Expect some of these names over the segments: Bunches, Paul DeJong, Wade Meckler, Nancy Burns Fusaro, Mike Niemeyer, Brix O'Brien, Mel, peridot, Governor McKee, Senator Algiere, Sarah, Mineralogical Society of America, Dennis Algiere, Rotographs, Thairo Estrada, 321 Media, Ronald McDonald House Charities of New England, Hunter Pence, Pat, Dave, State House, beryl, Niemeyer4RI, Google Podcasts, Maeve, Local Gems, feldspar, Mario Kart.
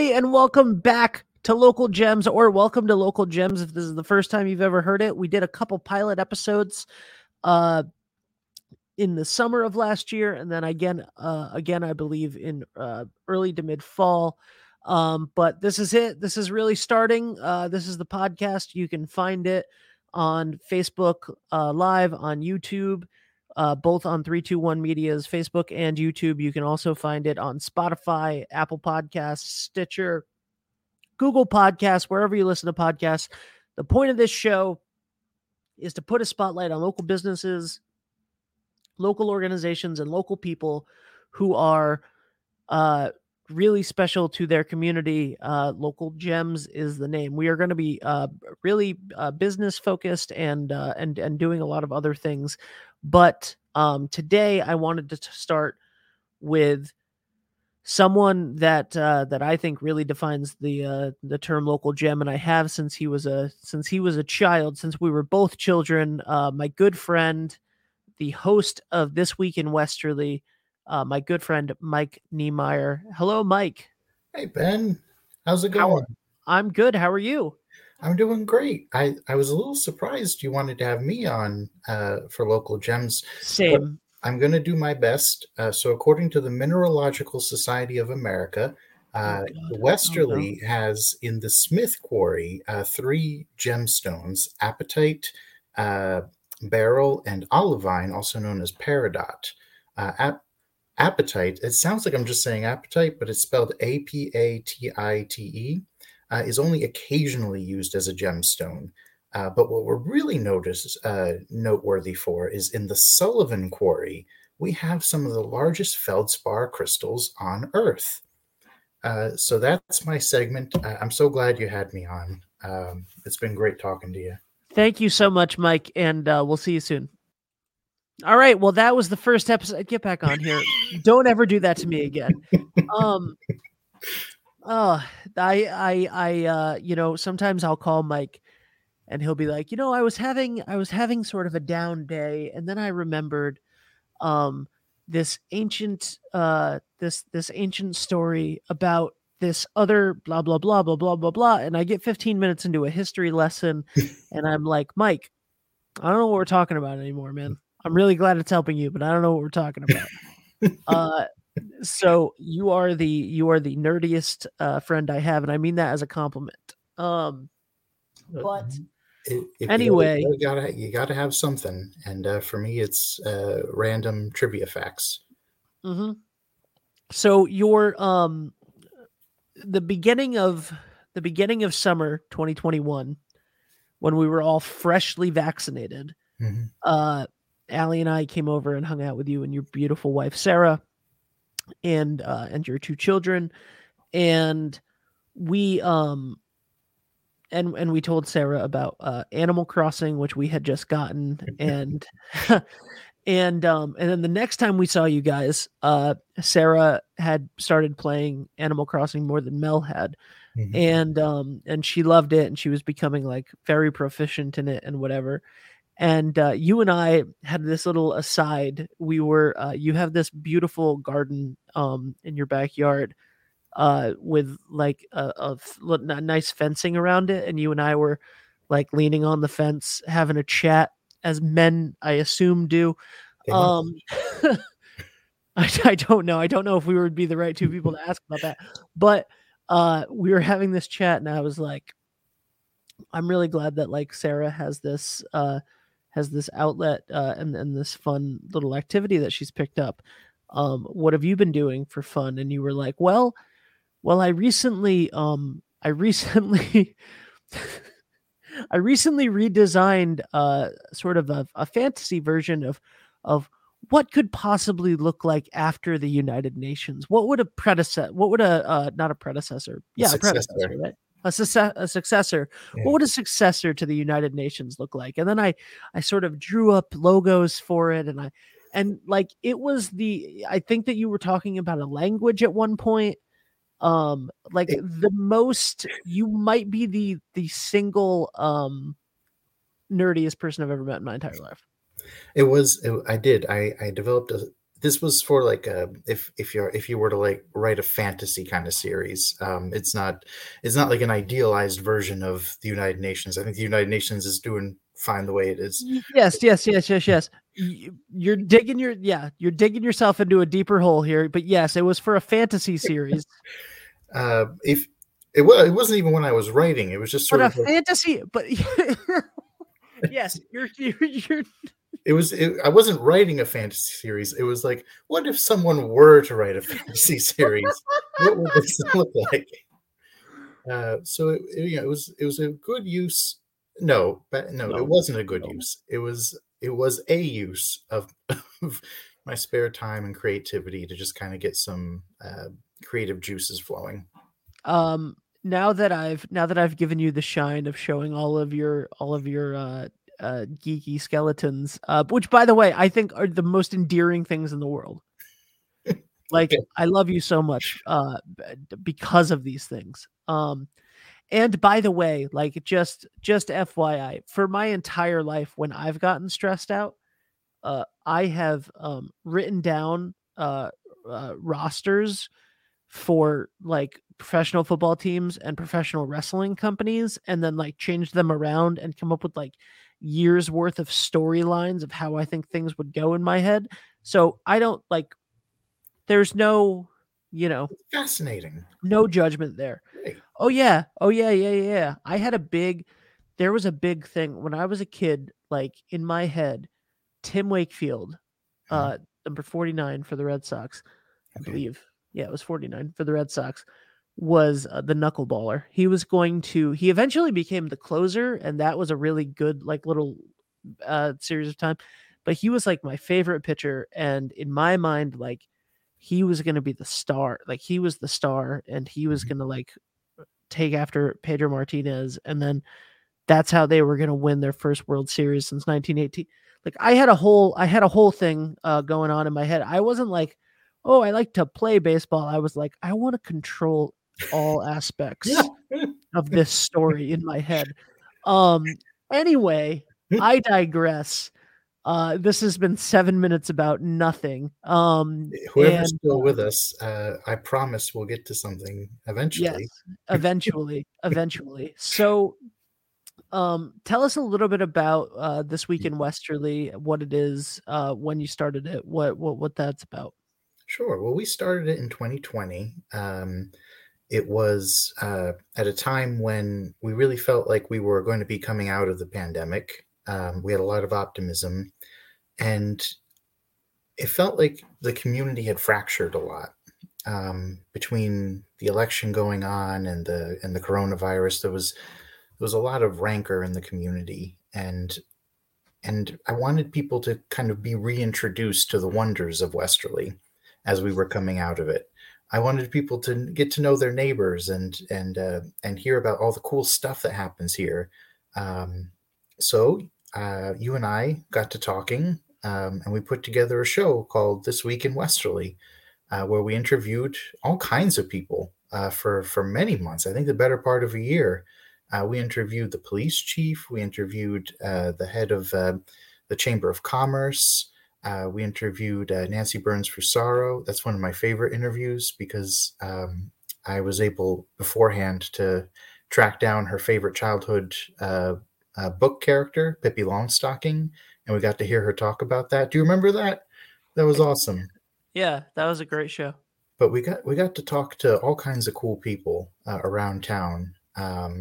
And welcome back to Local Gems, or welcome to Local Gems if this is the first time you've ever heard it. We did a couple pilot episodes in the summer of last year, and then again, I believe in early to mid-fall. But this is it. This is really starting. This is the podcast. You can find it on Facebook Live, on YouTube, both on 321 Media's Facebook and YouTube. You can also find it on Spotify, Apple Podcasts, Stitcher, Google Podcasts, wherever you listen to podcasts. The point of this show is to put a spotlight on local businesses, local organizations, and local people who are really special to their community. Local Gems is the name. We are going to be really business focused and doing a lot of other things. But today I wanted to start with someone that I think really defines the term local gem, and I have since he was a child, since we were both children. My good friend, the host of This Week in Westerly, my good friend Mike Niemeyer. Hello, Mike. Hey, Ben. How's it going? I'm good. How are you? I'm doing great. I was a little surprised you wanted to have me on for Local Gems. Same. I'm going to do my best. So according to the Mineralogical Society of America, Westerly has in the Smith Quarry three gemstones, apatite, beryl, and olivine, also known as peridot. Apatite, it sounds like I'm just saying apatite, but it's spelled A-P-A-T-I-T-E. Is only occasionally used as a gemstone. But what we're really noteworthy for is in the Sullivan Quarry, we have some of the largest feldspar crystals on Earth. So that's my segment. I'm so glad you had me on. It's been great talking to you. Thank you so much, Mike, and we'll see you soon. All right, well, that was the first episode. Get back on here. Don't ever do that to me again. Oh, I you know, sometimes I'll call Mike and he'll be like, you know, I was having sort of a down day. And then I remembered, this ancient story about this other blah, blah, blah, blah, blah, blah, blah. And I get 15 minutes into a history lesson and I'm like, Mike, I don't know what we're talking about anymore, man. I'm really glad it's helping you, but I don't know what we're talking about. So you are the nerdiest friend I have, and I mean that as a compliment. But if anyway, you gotta have something, and for me, it's random trivia facts. Mm-hmm. So your the beginning of summer 2021, when we were all freshly vaccinated, mm-hmm. Allie and I came over and hung out with you and your beautiful wife Sarah. And your two children, and we told Sarah about Animal Crossing, which we had just gotten, and then the next time we saw you guys, Sarah had started playing Animal Crossing more than Mel had, mm-hmm. and she loved it, and she was becoming like very proficient in it and whatever. And you and I had this little aside. We were you have this beautiful garden in your backyard with like a nice fencing around it. And you and I were like leaning on the fence, having a chat, as men, I assume, do. I don't know. I don't know if we would be the right two people to ask about that. But we were having this chat and I was like, I'm really glad that like Sarah has this outlet and this fun little activity that she's picked up. What have you been doing for fun? And you were like, well, I recently redesigned sort of a fantasy version of what could possibly look like after the United Nations. What would a predecessor? What would a predecessor? Yeah, a predecessor, right? a successor. Yeah. What would a successor to the United Nations look like? And then I sort of drew up logos for it, and I think that you were talking about a language at one point. You might be the single nerdiest person I've ever met in my entire life. This was for like if you were to like write a fantasy kind of series. It's not like an idealized version of the United Nations. I think the United Nations is doing fine the way it is. Yes. You're digging yourself into a deeper hole here. But yes, it was for a fantasy series. It wasn't even when I was writing. It was just sort of a fantasy. But yes, you're. I wasn't writing a fantasy series. It was like, what if someone were to write a fantasy series? What would this look like? So it was a good use. No, it wasn't a good use. It was a use of my spare time and creativity to just kind of get some creative juices flowing. Now that I've given you the shine of showing all of your geeky skeletons, which by the way I think are the most endearing things in the world. Like, yeah. I love you so much because of these things. And by the way, like just FYI, for my entire life when I've gotten stressed out, I have written down rosters for like professional football teams and professional wrestling companies, and then like changed them around and come up with like years worth of storylines of how I think things would go in my head. So I don't like, there's no, fascinating, no judgment there. Hey. Oh yeah. There was a big thing when I was a kid, like in my head, Tim Wakefield, number 49 for the Red Sox, I believe. Yeah, it was 49 for the Red Sox, was the knuckleballer. He eventually became the closer, and that was a really good like little series of time, but he was like my favorite pitcher, and in my mind like he was going to be the star, like he was the star, and he was going to like take after Pedro Martinez, and then that's how they were going to win their first World Series since 1918. Like I had a whole thing going on in my head. I wasn't like, oh, I like to play baseball. I was like, I want to control all aspects of this story in my head. Anyway, I digress. This has been 7 minutes about nothing. Whoever's still with us, I promise we'll get to something eventually. Yes, eventually. So tell us a little bit about This Week in Westerly, what it is, when you started it, what that's about. Sure. Well, we started it in 2020. It was at a time when we really felt like we were going to be coming out of the pandemic. We had a lot of optimism, and it felt like the community had fractured a lot between the election going on and the coronavirus. There was a lot of rancor in the community, and I wanted people to kind of be reintroduced to the wonders of Westerly as we were coming out of it. I wanted people to get to know their neighbors and hear about all the cool stuff that happens here. So you and I got to talking, and we put together a show called This Week in Westerly, where we interviewed all kinds of people for many months. I think the better part of a year. We interviewed the police chief. We interviewed the head of the Chamber of Commerce. We interviewed Nancy Burns Fusaro. That's one of my favorite interviews because I was able beforehand to track down her favorite childhood book character, Pippi Longstocking, and we got to hear her talk about that. Do you remember that? That was awesome. Yeah, that was a great show. But we got to talk to all kinds of cool people around town, and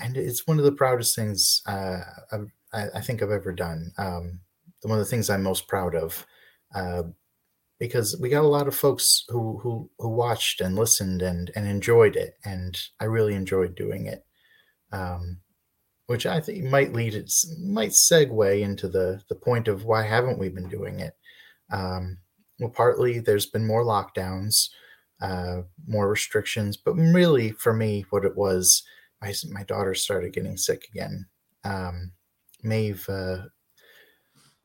it's one of the proudest things I think I've ever done. One of the things I'm most proud of, because we got a lot of folks who watched and listened and enjoyed it, and I really enjoyed doing it, which I think might segue into the point of why haven't we been doing it? Well, partly there's been more lockdowns, more restrictions. But really, for me, what it was, my daughter started getting sick again. Maeve,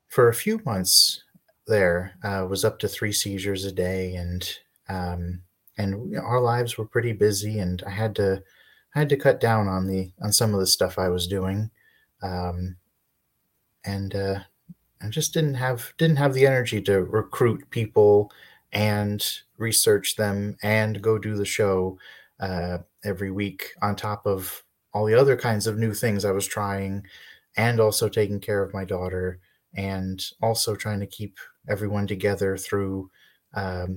for a few months there, was up to 3 seizures a day, and our lives were pretty busy, and I had to cut down on some of the stuff I was doing, and I just didn't have the energy to recruit people and research them and go do the show every week on top of all the other kinds of new things I was trying, and also taking care of my daughter, and also trying to keep everyone together through the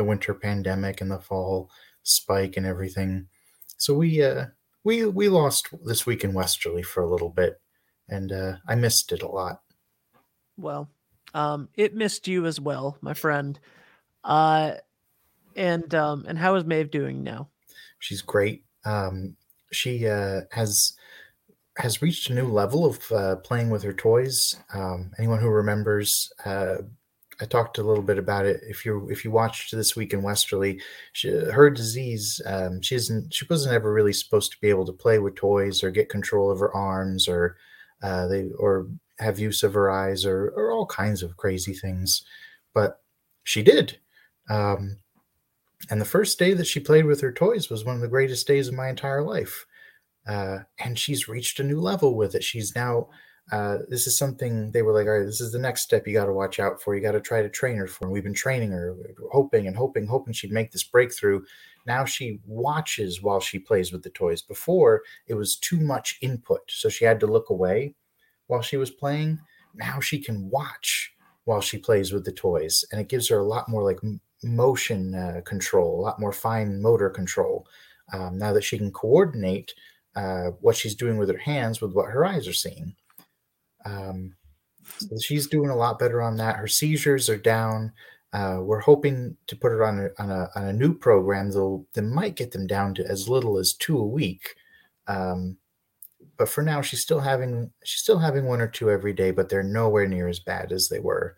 winter pandemic and the fall spike and everything. So we lost This Week in Westerly for a little bit, and I missed it a lot. Well, it missed you as well, my friend. And how is Maeve doing now? She's great. She has reached a new level of playing with her toys. Anyone who remembers, I talked a little bit about it. If you watched This Week in Westerly, her disease, she wasn't ever really supposed to be able to play with toys or get control of her arms or have use of her eyes or all kinds of crazy things, but she did. And the first day that she played with her toys was one of the greatest days of my entire life. And she's reached a new level with it. She's now, this is something they were like, all right, this is the next step you got to watch out for. You got to try to train her for. And we've been training her, hoping she'd make this breakthrough. Now she watches while she plays with the toys. Before, it was too much input, so she had to look away while she was playing. Now she can watch while she plays with the toys, and it gives her a lot more like motion control, a lot more fine motor control. Now that she can coordinate what she's doing with her hands with what her eyes are seeing. So she's doing a lot better on that. Her seizures are down. We're hoping to put her on a new program, though they might get them down to as little as 2 a week. But for now, she's still having 1 or 2 every day, but they're nowhere near as bad as they were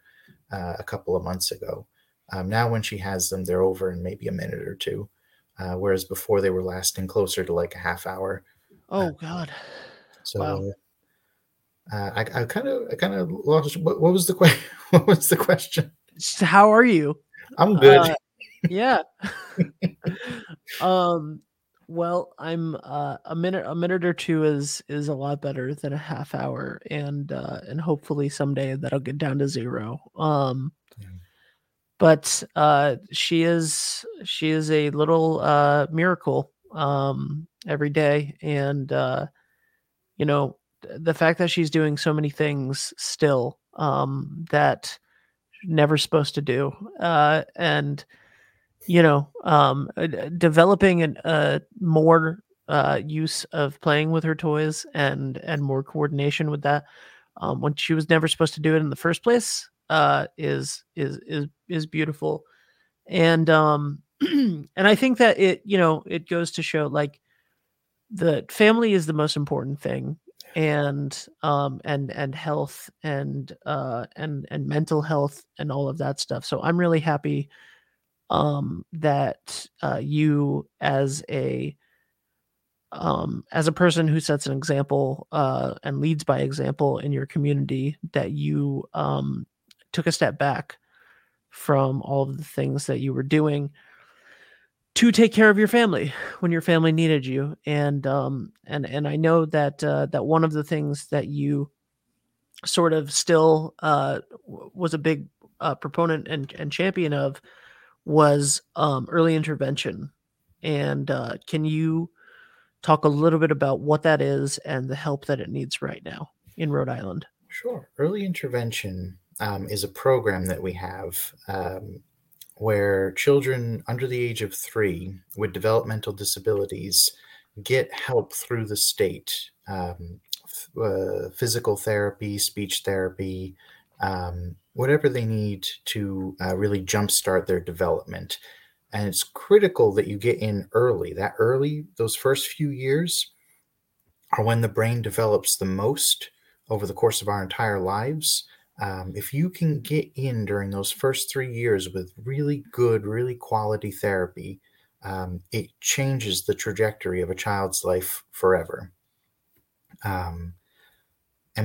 a couple of months ago. Now when she has them, they're over in maybe a minute or 2, whereas before they were lasting closer to like a half hour. Oh God! So wow. I kind of lost. What was the question? What was the question? How are you? I'm good. Yeah. Well, I'm a minute or 2 is a lot better than a half hour, and hopefully someday that'll get down to 0. But she is a little miracle every day, and the fact that she's doing so many things still that she's never supposed to do, and developing a more use of playing with her toys and more coordination with that when she was never supposed to do it in the first place is beautiful. And and I think that it goes to show like the family is the most important thing, and health and mental health and all of that stuff. So I'm really happy that you as a person who sets an example and leads by example in your community, that you took a step back from all of the things that you were doing to take care of your family when your family needed you. And I know that that one of the things that you sort of still was a big proponent and champion of was early intervention. And can you talk a little bit about what that is and the help that it needs right now in Rhode Island? Sure. Early intervention is a program that we have where children under the age of 3 with developmental disabilities get help through the state, physical therapy, speech therapy, whatever they need to really jumpstart their development. And it's critical that you get in early. That early, those first few years are when the brain develops the most over the course of our entire lives. If you can get in during those first 3 years with really good, really quality therapy, it changes the trajectory of a child's life forever. And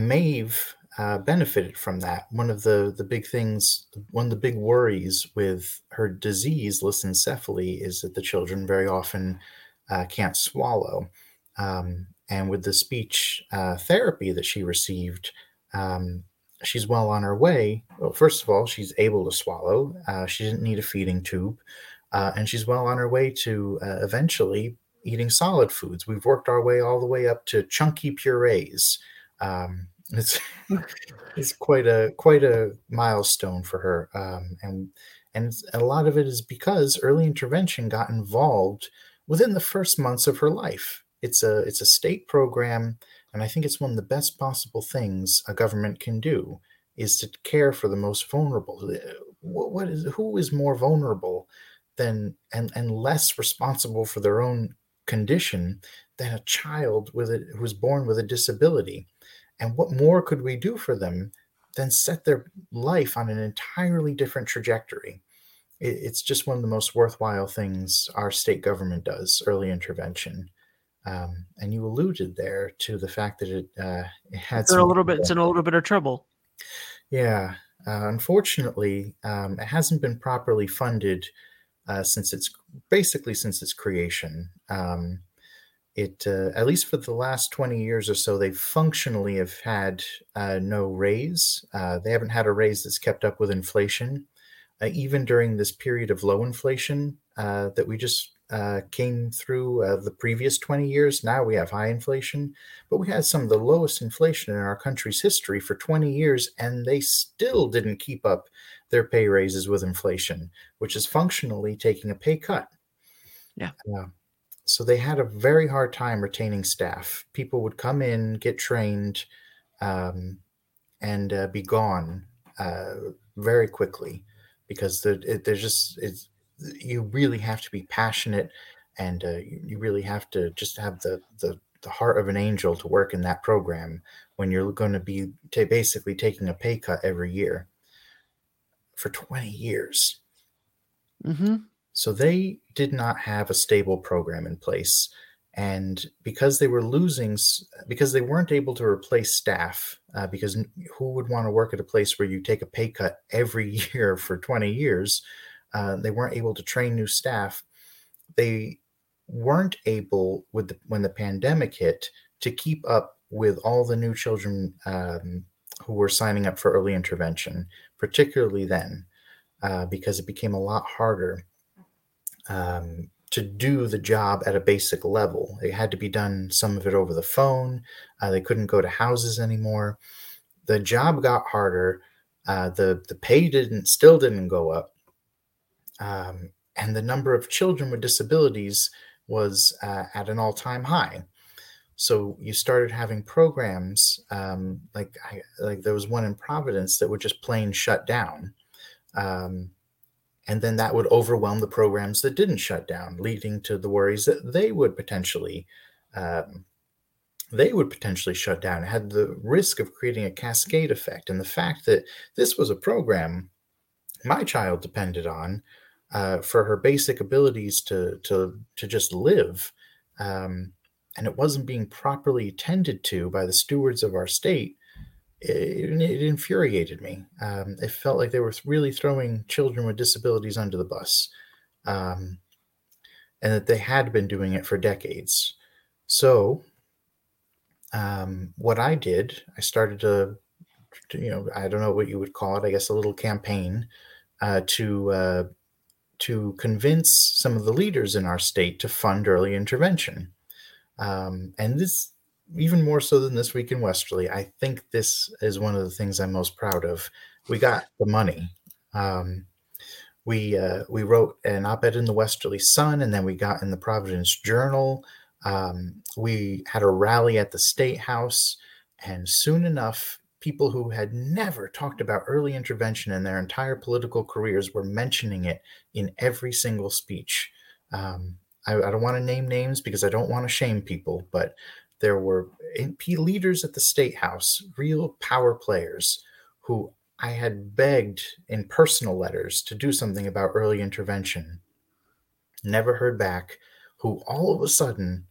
Maeve benefited from that. One of the big things, one of the big worries with her disease, lysencephaly, is that the children very often can't swallow. And with the speech therapy that she received, she's well on her way. Well, first of all, she's able to swallow. She didn't need a feeding tube. And she's well on her way to eventually eating solid foods. We've worked our way all the way up to chunky purees. It's quite a milestone for her. And a lot of it is because early intervention got involved within the first months of her life. It's a state program. And I think it's one of the best possible things a government can do is to care for the most vulnerable. Who is more vulnerable than and less responsible for their own condition than a child who was born with a disability? And what more could we do for them than set their life on an entirely different trajectory? It's just one of the most worthwhile things our state government does, early intervention. And you alluded there to the fact that it had it's in a little bit of trouble. Yeah. Unfortunately, it hasn't been properly funded since its creation. It at least for the last 20 years or so, they functionally have had no raise. They haven't had a raise that's kept up with inflation. Even during this period of low inflation that we just came through the previous 20 years. Now we have high inflation, but we had some of the lowest inflation in our country's history for 20 years, and they still didn't keep up their pay raises with inflation, which is functionally taking a pay cut. Yeah. So they had a very hard time retaining staff. People would come in, get trained, and be gone very quickly because you really have to be passionate, and you really have to just have the heart of an angel to work in that program when you're going to be basically taking a pay cut every year for 20 years. Mm-hmm. So they did not have a stable program in place. And because they weren't able to replace staff, because who would want to work at a place where you take a pay cut every year for 20 years? They weren't able to train new staff. They weren't able, when the pandemic hit, to keep up with all the new children who were signing up for early intervention, particularly then, because it became a lot harder to do the job at a basic level. It had to be done, some of it over the phone. They couldn't go to houses anymore. The job got harder. The pay still didn't go up. And the number of children with disabilities was at an all-time high. So you started having programs like there was one in Providence that would just plain shut down. And then that would overwhelm the programs that didn't shut down, leading to the worries that they would potentially shut down. It had the risk of creating a cascade effect. And the fact that this was a program my child depended on for her basic abilities to just live. And it wasn't being properly attended to by the stewards of our state. It infuriated me. It felt like they were really throwing children with disabilities under the bus, and that they had been doing it for decades. So what I did, I started I don't know what you would call it, I guess a little campaign to convince some of the leaders in our state to fund early intervention. And this, even more so than This Week in Westerly, I think this is one of the things I'm most proud of. We got the money. We wrote an op-ed in the Westerly Sun, and then we got in the Providence Journal. We had a rally at the State House, and soon enough, people who had never talked about early intervention in their entire political careers were mentioning it in every single speech. I don't want to name names because I don't want to shame people, but there were leaders at the State House, real power players, who I had begged in personal letters to do something about early intervention. Never heard back. Who all of a sudden,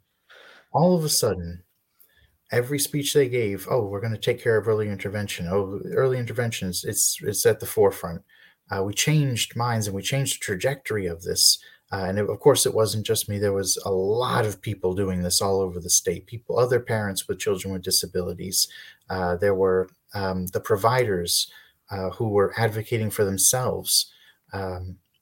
every speech they gave, oh, we're going to take care of early intervention. Oh, early intervention is at the forefront. We changed minds and we changed the trajectory of this. And of course, it wasn't just me. There was a lot of people doing this all over the state. People, other parents with children with disabilities. There were the providers who were advocating for themselves.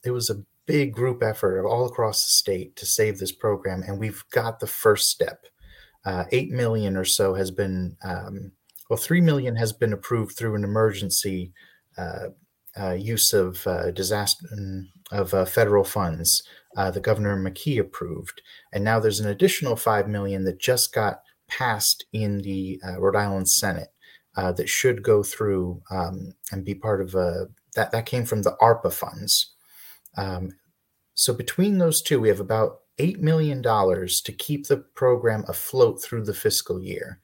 It was a big group effort all across the state to save this program. And we've got the first step. 8 million or so has been, 3 million has been approved through an emergency use of disaster of federal funds. The Governor McKee approved. And now there's an additional 5 million that just got passed in the Rhode Island Senate that should go through and be part of that came from the ARPA funds. So between those two, we have about $8 million to keep the program afloat through the fiscal year.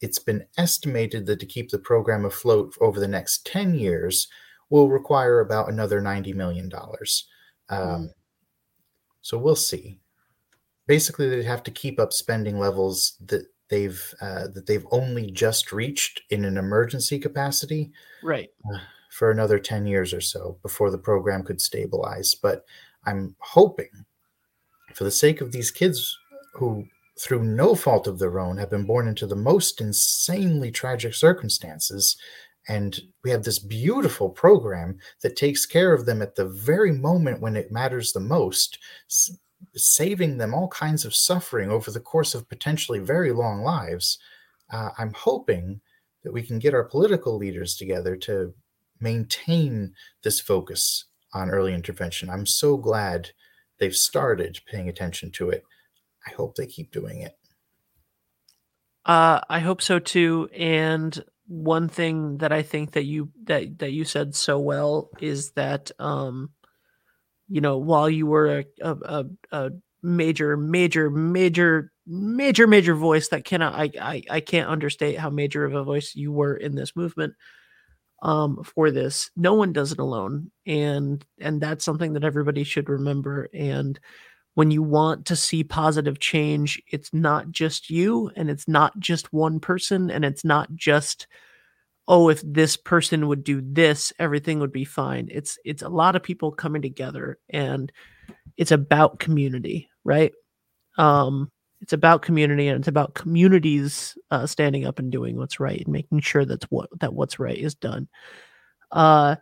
It's been estimated that to keep the program afloat over the next 10 years will require about another $90 million. So we'll see. Basically, they'd have to keep up spending levels that they've only just reached in an emergency capacity. Right. For another 10 years or so before the program could stabilize. But I'm hoping, for the sake of these kids who, through no fault of their own, have been born into the most insanely tragic circumstances, and we have this beautiful program that takes care of them at the very moment when it matters the most, saving them all kinds of suffering over the course of potentially very long lives. I'm hoping that we can get our political leaders together to maintain this focus on early intervention. I'm so glad they've started paying attention to it. I hope they keep doing it. I hope so too. And one thing that I think that you said so well is that, while you were a major voice that I can't understate how major of a voice you were in this movement. For this, no one does it alone, and that's something that everybody should remember. And when you want to see positive change, it's not just you, and it's not just one person, and it's not just, oh, if this person would do this, everything would be fine. It's a lot of people coming together, and it's about community, right? It's about community, and it's about communities standing up and doing what's right and making sure that what's right is done. So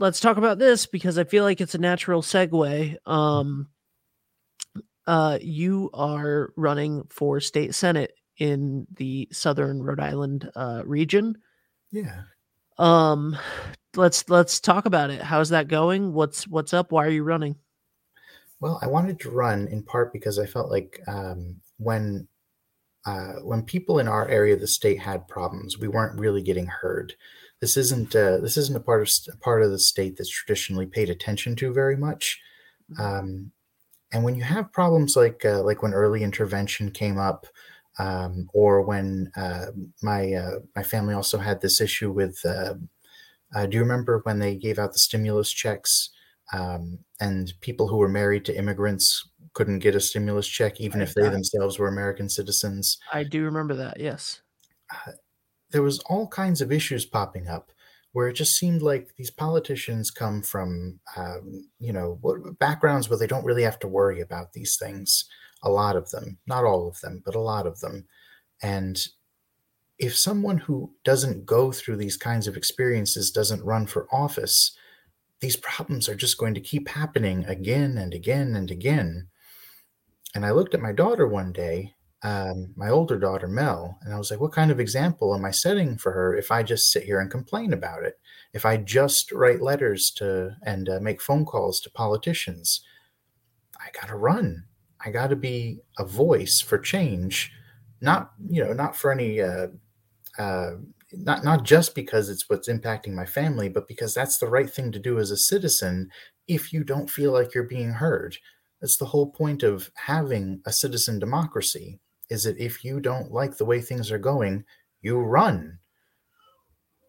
let's talk about this because I feel like it's a natural segue. You are running for state Senate in the Southern Rhode Island region. Yeah. Let's talk about it. How's that going? What's up? Why are you running? Well, I wanted to run in part because I felt like when people in our area of the state had problems, we weren't really getting heard. This isn't a part of the state that's traditionally paid attention to very much. And when you have problems like when early intervention came up, or when my family also had this issue with. Do you remember when they gave out the stimulus checks? And people who were married to immigrants couldn't get a stimulus check, even if they themselves were American citizens. I do remember that, yes. There was all kinds of issues popping up where it just seemed like these politicians come from, backgrounds where they don't really have to worry about these things. A lot of them, not all of them, but a lot of them. And if someone who doesn't go through these kinds of experiences doesn't run for office, these problems are just going to keep happening again and again and again. And I looked at my daughter one day, my older daughter, Mel, and I was like, what kind of example am I setting for her if I just sit here and complain about it? If I just write letters and make phone calls to politicians, I got to run. I got to be a voice for change, not for any, Not just because it's what's impacting my family, but because that's the right thing to do as a citizen if you don't feel like you're being heard. That's the whole point of having a citizen democracy, is that if you don't like the way things are going, you run.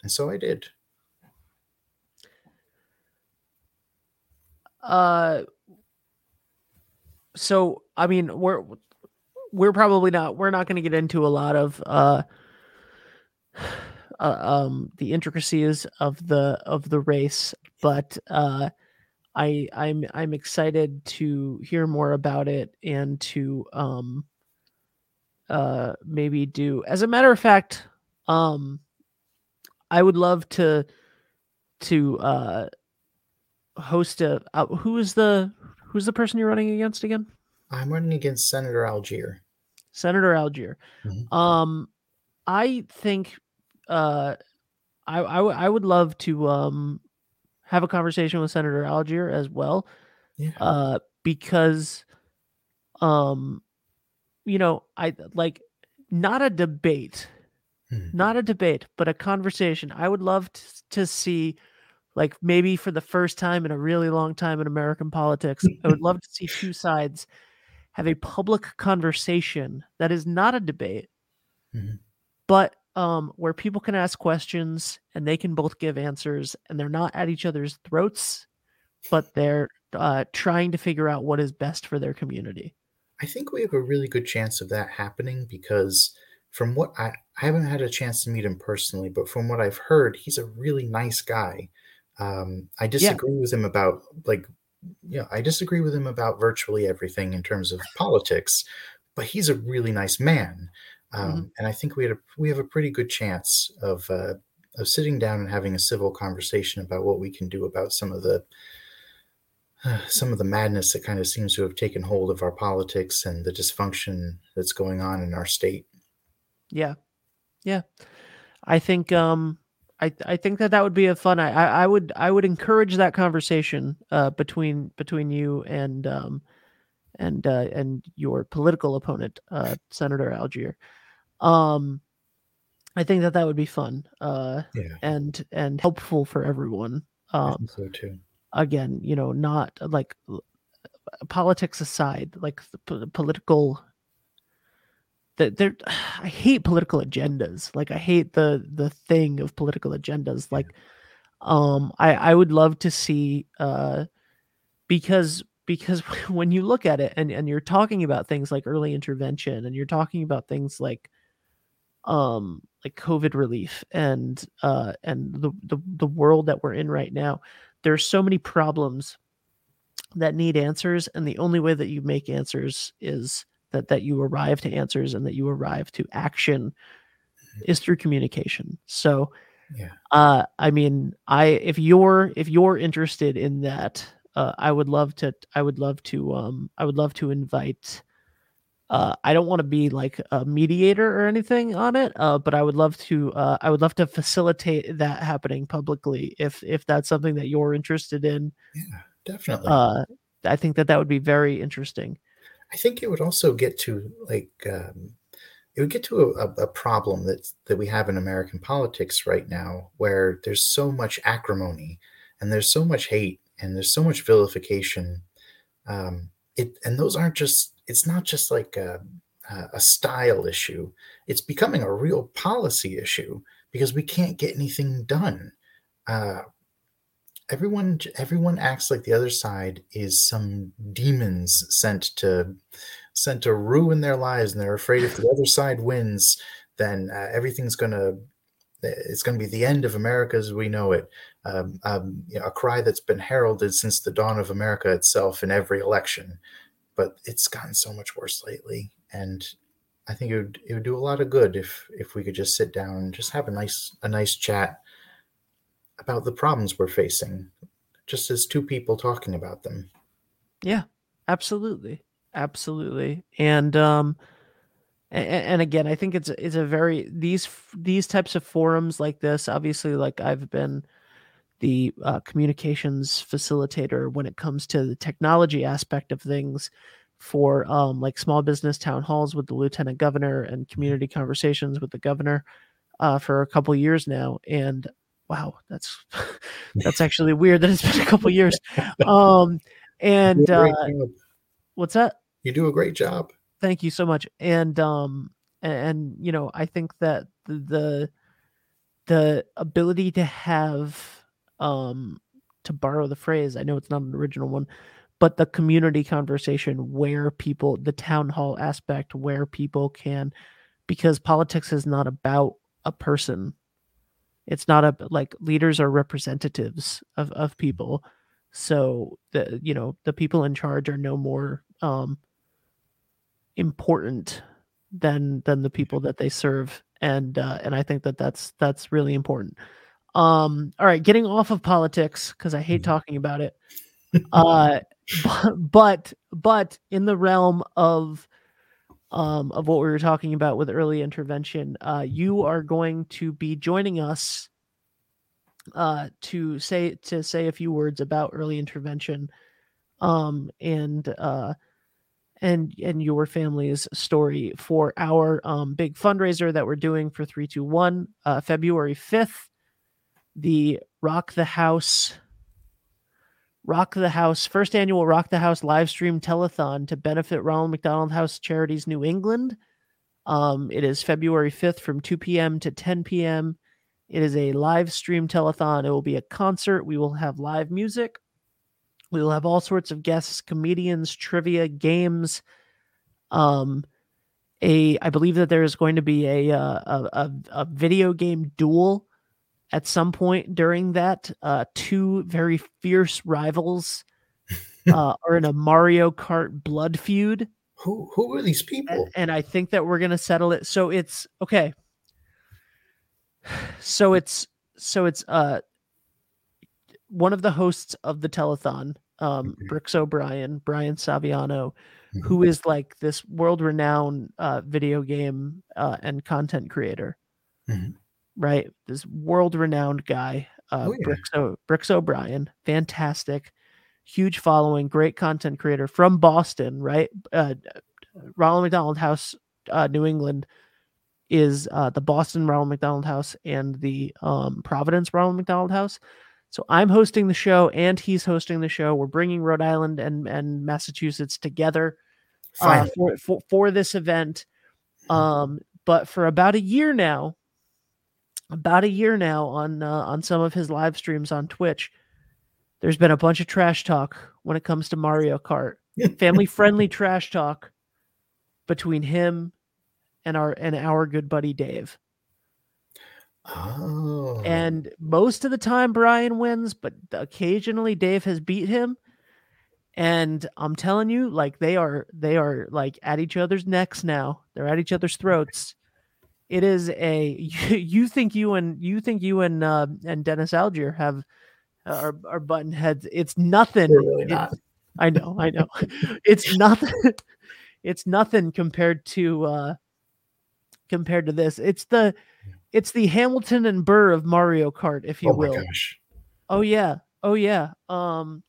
And so I did. So, I mean, we're probably not, we're not going to get into a lot of, the intricacies of the race, but, I'm excited to hear more about it and to, maybe do, as a matter of fact, I would love to host a, who's the person you're running against again? I'm running against Senator Algiere. Senator Algiere. Mm-hmm. I think, I would love to, have a conversation with Senator Algiere as well. Yeah. Because, you know, I like not a debate, but a conversation. I would love to see, like, maybe for the first time in a really long time in American politics, I would love to see two sides have a public conversation that is not a debate, but where people can ask questions and they can both give answers, and they're not at each other's throats, but they're trying to figure out what is best for their community. I think we have a really good chance of that happening, because from what I haven't had a chance to meet him personally, but from what I've heard, he's a really nice guy. I disagree with him about, like, you know, I disagree with him about virtually everything in terms of politics, but he's a really nice man. And I think we have a pretty good chance of sitting down and having a civil conversation about what we can do about some of the madness that kind of seems to have taken hold of our politics and the dysfunction that's going on in our state. Yeah, yeah. I think I think that would be a fun. I would encourage that conversation between you and your political opponent, Senator Algiere. I think that would be fun, and helpful for everyone. I think so too. Again, you know, not like politics aside, like the political. I hate political agendas. Like, I hate the thing of political agendas. Like, I would love to see because when you look at it and you're talking about things like early intervention, and you're talking about things like COVID relief and the world that we're in right now, there are so many problems that need answers, and the only way that you make answers is that you arrive to answers and that you arrive to action is through communication. So, I mean, if you're interested in that, I would love to invite. I don't want to be like a mediator or anything on it, but I would love to facilitate that happening publicly if that's something that you're interested in. Yeah, definitely. I think that would be very interesting. I think it would also get to a problem that we have in American politics right now, where there's so much acrimony and there's so much hate and there's so much vilification. It's not just like a style issue. It's becoming a real policy issue because we can't get anything done. Everyone acts like the other side is some demons sent to ruin their lives, and they're afraid if the other side wins, then it's gonna be the end of America as we know it. You know, a cry that's been heralded since the dawn of America itself in every election, but it's gotten so much worse lately. And I think it would do a lot of good if we could just sit down and just have a nice chat about the problems we're facing, just as two people talking about them. Yeah, absolutely. Absolutely. And again, I think it's a very, these types of forums like this, obviously, like I've been the communications facilitator when it comes to the technology aspect of things for like small business town halls with the lieutenant governor and community conversations with the governor for a couple years now. And wow, that's actually weird that it's been a couple years. And what's that? You do a great job. Thank you so much. And you know, I think that the the ability to have, to borrow the phrase, I know it's not an original one, but the community conversation where people, the town hall aspect where people can, because politics is not about a person. It's not a, like, leaders are representatives of people. So the, you know, the people in charge are no more important than the people that they serve. And I think that that's really important. All right. Getting off of politics, cause I hate talking about it. But in the realm of what we were talking about with early intervention, you are going to be joining us to say a few words about early intervention and your family's story for our big fundraiser that we're doing for 321, February 5th, the Rock the House, first annual Rock the House live stream telethon to benefit Ronald McDonald House Charities New England. It is February 5th from 2 p.m. to 10 p.m. It is a live stream telethon. It will be a concert. We will have live music. We will have all sorts of guests, comedians, trivia, games. I believe that there is going to be a video game duel at some point during that. Two very fierce rivals are in a Mario Kart blood feud. Who are these people? And I think that we're going to settle it. So it's okay. So it's one of the hosts of the telethon, Brix O'Brien, Brian Saviano, who is like this world-renowned video game and content creator, right? This world-renowned guy, Brix O'Brien, fantastic, huge following, great content creator from Boston, right? Ronald McDonald House, New England, is the Boston Ronald McDonald House and the Providence Ronald McDonald House. So I'm hosting the show and he's hosting the show. We're bringing Rhode Island and Massachusetts together for this event. But for about a year now on some of his live streams on Twitch, there's been a bunch of trash talk when it comes to Mario Kart, family friendly trash talk between him and our good buddy Dave. Oh. And most of the time Brian wins, but occasionally Dave has beat him. And I'm telling you, like, they are like at each other's necks now. They're at each other's throats. It is you think you and Dennis Algiere are button heads. It's nothing. Really not. I know. It's nothing. It's nothing compared to this. It's the Hamilton and Burr of Mario Kart, if you will. Oh my gosh. Oh yeah.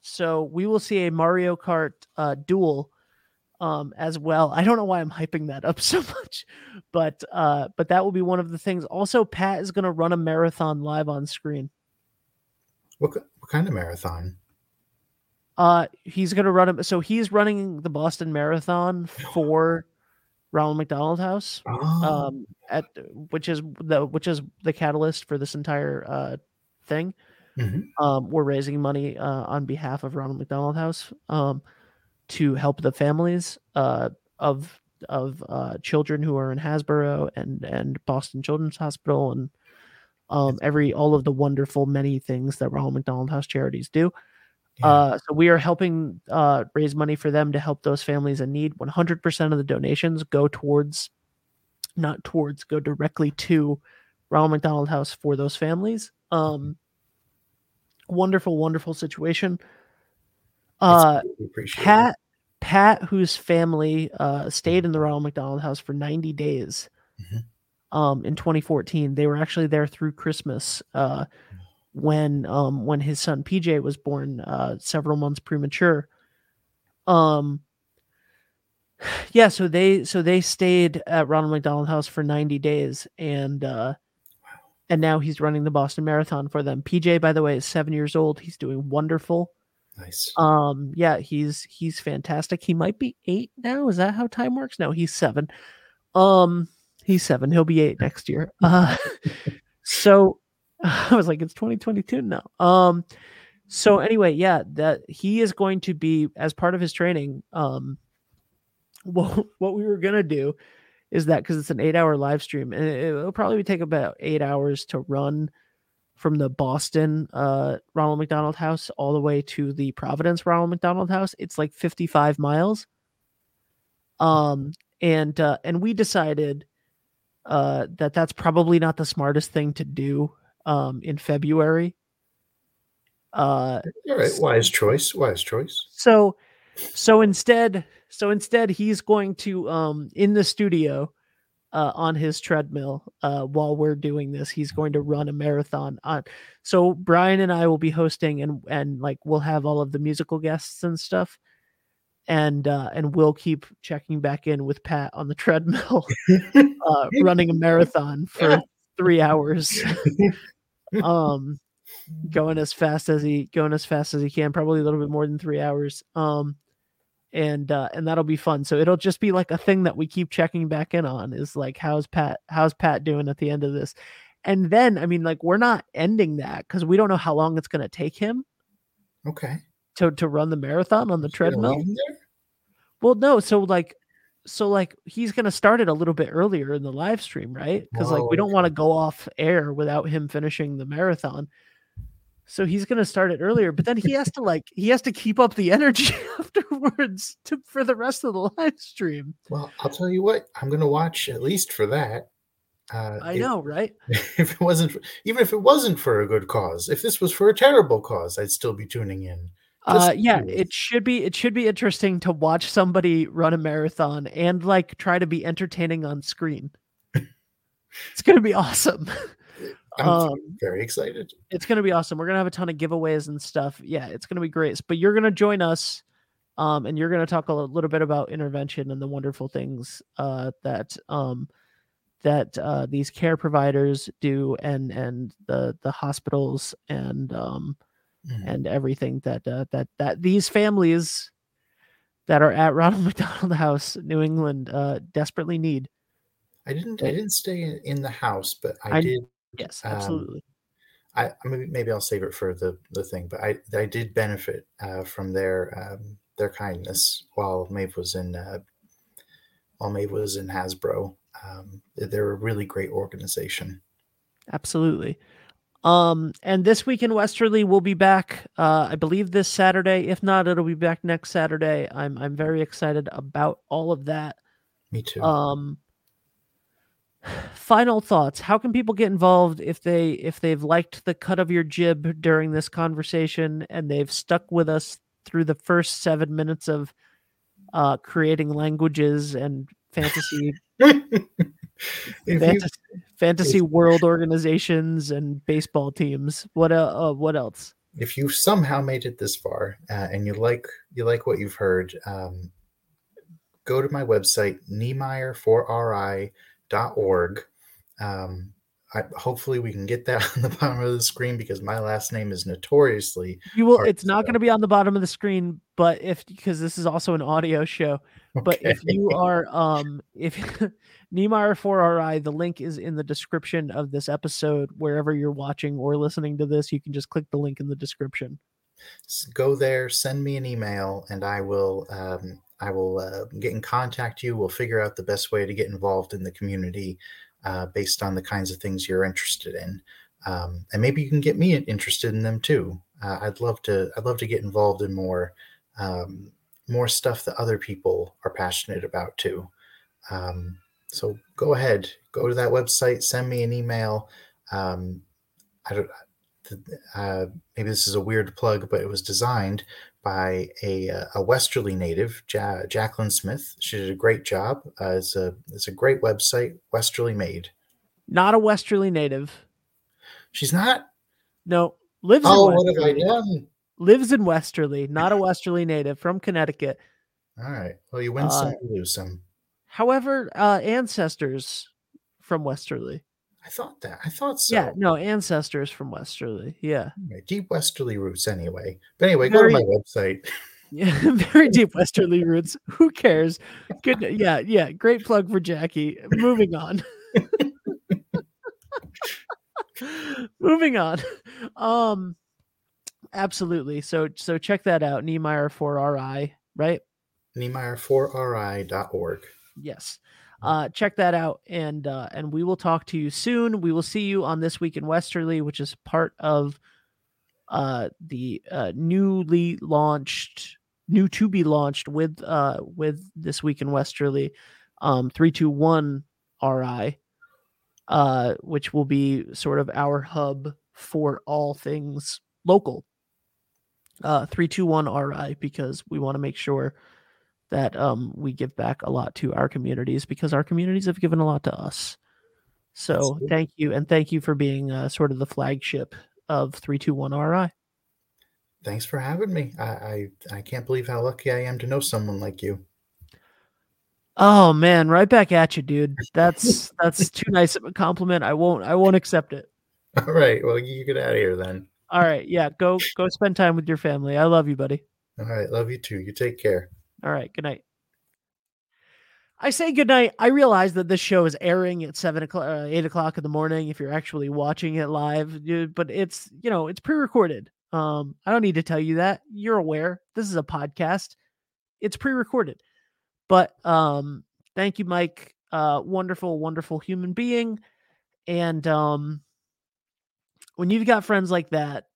So we will see a Mario Kart duel as well. I don't know why I'm hyping that up so much, but that will be one of the things. Also, Pat is going to run a marathon live on screen. What kind of marathon? He's going to run it. So he's running the Boston Marathon for Ronald McDonald House, which is the catalyst for this entire thing. We're raising money on behalf of Ronald McDonald House to help the families of children who are in Hasbro and Boston Children's Hospital and all of the wonderful many things that Ronald McDonald House charities do. Yeah. So we are helping raise money for them to help those families in need. 100% of the donations go directly to Ronald McDonald House for those families. Wonderful, wonderful situation. Pat, whose family stayed in the Ronald McDonald House for 90 days in 2014, they were actually there through Christmas. When his son PJ was born several months premature. So they stayed at Ronald McDonald House for 90 days and now he's running the Boston Marathon for them. PJ, by the way, is 7 years old. He's doing wonderful. Nice. He's fantastic. He might be 8 now. Is that how time works? No, he's 7. He'll be 8 next year. So I was like, it's 2022 now. So anyway, yeah, that he is going to be, as part of his training, what we were going to do is that, because it's an 8-hour live stream, and it'll probably take about 8 hours to run from the Boston Ronald McDonald House all the way to the Providence Ronald McDonald House. It's like 55 miles. And we decided that's probably not the smartest thing to do in February. All right, wise choice. So instead he's going to in the studio on his treadmill while we're doing this, he's going to run a marathon on. So Brian and I will be hosting and like we'll have all of the musical guests and stuff. And we'll keep checking back in with Pat on the treadmill running a marathon for 3 hours. Going as fast as he can, probably a little bit more than 3 hours. And that'll be fun. So it'll just be like a thing that we keep checking back in on, is like, how's Pat doing at the end of this? And then, I mean, like, we're not ending that because we don't know how long it's going to take him. Okay. To run the marathon on the treadmill. Well, no. So he's going to start it a little bit earlier in the live stream, right? Because we don't want to go off air without him finishing the marathon. So he's going to start it earlier, but then he has to keep up the energy afterwards for the rest of the live stream. Well, I'll tell you what, I'm going to watch at least for that. I know, right? Even if it wasn't for a good cause, if this was for a terrible cause, I'd still be tuning in. It should be interesting to watch somebody run a marathon and like try to be entertaining on screen. It's going to be awesome. I'm very excited. It's going to be awesome. We're going to have a ton of giveaways and stuff. Yeah, it's going to be great. But you're going to join us and you're going to talk a little bit about intervention and the wonderful things that these care providers do and the hospitals and and everything that these families that are at Ronald McDonald House, New England, desperately need. I didn't stay in the house, but I did. Yes, absolutely. Maybe I'll save it for the thing, but I did benefit from their kindness while Maeve was in Hasbro. They're a really great organization. Absolutely. And This Week in Westerly will be back, I believe this Saturday. If not, it'll be back next Saturday. I'm very excited about all of that. Me too. Final thoughts. How can people get involved if they've liked the cut of your jib during this conversation and they've stuck with us through the first 7 minutes of creating languages and fantasy? Fantasy world organizations and baseball teams. What else? If you somehow made it this far and you like what you've heard, go to my website, Niemeyer4RI.org. Hopefully we can get that on the bottom of the screen because my last name is notoriously. It's not going to be on the bottom of the screen, but because this is also an audio show, okay. But if you are, Niemeyer4RI, the link is in the description of this episode, wherever you're watching or listening to this, you can just click the link in the description. So go there, send me an email and I will get in contact. We'll figure out the best way to get involved in the community. Based on the kinds of things you're interested in, and maybe you can get me interested in them too. I'd love to get involved in more stuff that other people are passionate about too. So go ahead, go to that website, send me an email. Maybe this is a weird plug, but it was designed by a Westerly native, Jacqueline Smith. She did a great job. It's a great website, Westerly made. Not a Westerly native. She's not? No. Lives in Westerly. What have I done? Lives in Westerly, not a Westerly native, from Connecticut. All right. Well, you win some, you lose some. However, ancestors from Westerly. I thought so. Yeah, no, ancestors from Westerly. Yeah. Deep Westerly roots anyway. But anyway, go to my website. Yeah, very deep Westerly roots. Who cares? Good. Yeah. Great plug for Jackie. Moving on. Moving on. Absolutely. So check that out. Niemeyer4RI, right? Niemeyer4RI.org. Yes. Check that out, and we will talk to you soon. We will see you on This Week in Westerly, which is part of the newly launched, new to be launched with This Week in Westerly, 321RI, which will be sort of our hub for all things local. 321RI, because we want to make sure that we give back a lot to our communities, because our communities have given a lot to us. So thank you. And thank you for being sort of the flagship of 321RI. Thanks for having me. I can't believe how lucky I am to know someone like you. Oh man. Right back at you, dude. That's too nice of a compliment. I won't accept it. All right. Well, you get out of here then. All right. Yeah. Go spend time with your family. I love you, buddy. All right. Love you too. You take care. All right. Good night. I say good night. I realize that this show is airing at 7 o'clock, 8 o'clock in the morning, if you're actually watching it live, dude, but it's, you know, it's pre-recorded. I don't need to tell you that. You're aware. This is a podcast. It's pre-recorded, but, thank you, Mike. Wonderful, wonderful human being. And, when you've got friends like that,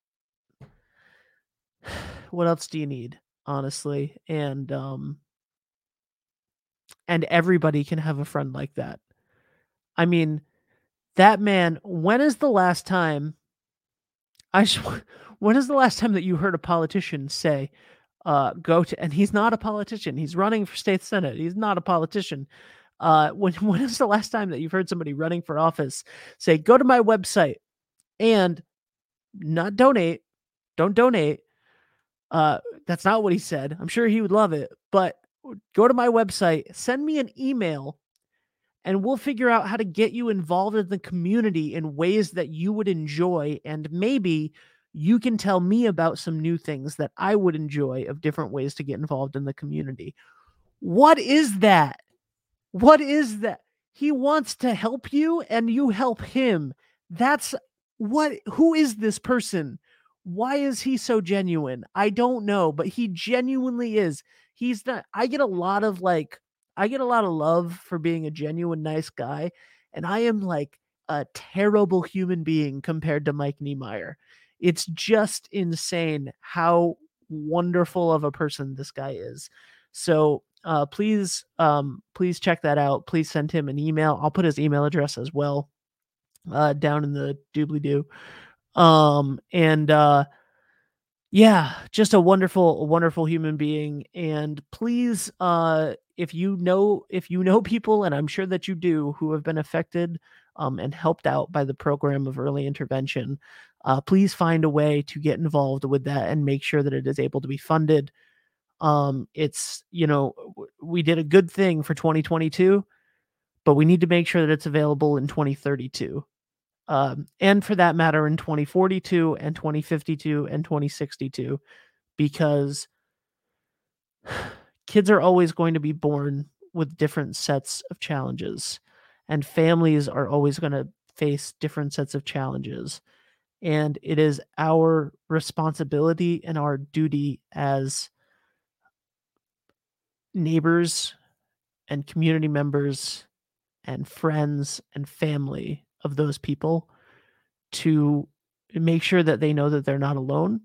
what else do you need? Honestly. And everybody can have a friend like that. I mean, that man, when is the last time that you heard a politician say, and he's not a politician, he's running for state Senate. He's not a politician. When is the last time that you've heard somebody running for office say, go to my website and not donate. Don't donate. That's not what he said. I'm sure he would love it, but go to my website, send me an email, and we'll figure out how to get you involved in the community in ways that you would enjoy. And maybe you can tell me about some new things that I would enjoy of different ways to get involved in the community. What is that? What is that? He wants to help you and you help him. That's what, who is this person? Why is he so genuine? I don't know, but he genuinely is. He's not, I get a lot of love for being a genuine, nice guy. And I am like a terrible human being compared to Mike Niemeyer. It's just insane how wonderful of a person this guy is. So please check that out. Please send him an email. I'll put his email address as well down in the doobly-doo. Yeah, just a wonderful, wonderful human being. And please, if you know people, and I'm sure that you do, who have been affected, and helped out by the program of early intervention, please find a way to get involved with that and make sure that it is able to be funded. It's, you know, we did a good thing for 2022, but we need to make sure that it's available in 2032. And for that matter, in 2042 and 2052 and 2062, because kids are always going to be born with different sets of challenges, and families are always going to face different sets of challenges. And it is our responsibility and our duty as neighbors and community members and friends and family of those people to make sure that they know that they're not alone,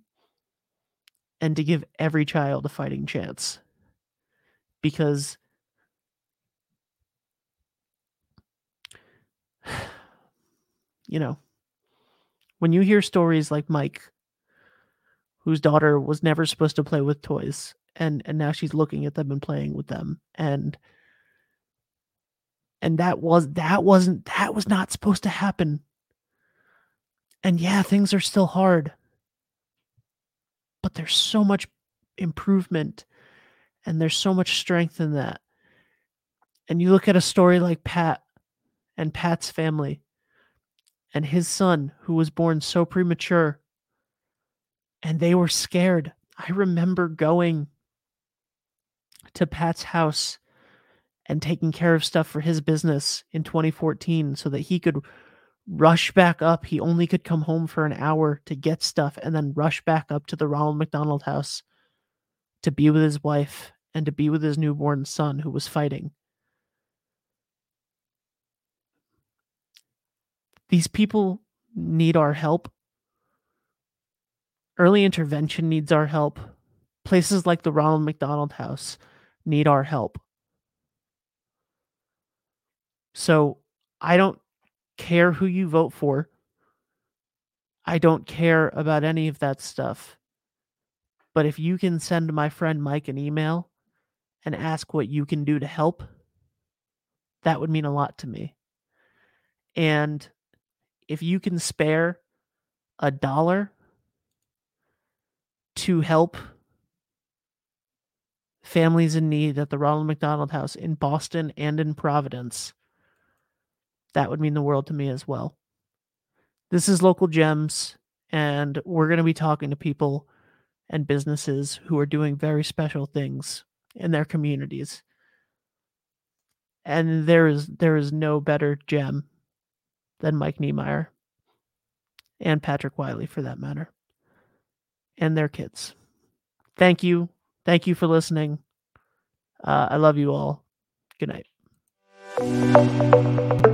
and to give every child a fighting chance, because you know, when you hear stories like Mike, whose daughter was never supposed to play with toys, and now she's looking at them and playing with them, and that was not supposed to happen. And yeah, things are still hard, but there's so much improvement and there's so much strength in that. And you look at a story like Pat and Pat's family and his son, who was born so premature, and they were scared. I remember going to Pat's house and taking care of stuff for his business in 2014 so that he could rush back up. He only could come home for an hour to get stuff and then rush back up to the Ronald McDonald House to be with his wife and to be with his newborn son who was fighting. These people need our help. Early intervention needs our help. Places like the Ronald McDonald House need our help. So I don't care who you vote for. I don't care about any of that stuff. But if you can send my friend Mike an email and ask what you can do to help, that would mean a lot to me. And if you can spare $1 to help families in need at the Ronald McDonald House in Boston and in Providence, that would mean the world to me as well. This is Local Gems, and we're going to be talking to people and businesses who are doing very special things in their communities. And there is no better gem than Mike Niemeyer and Patrick Wiley, for that matter, and their kids. Thank you. Thank you for listening. I love you all. Good night.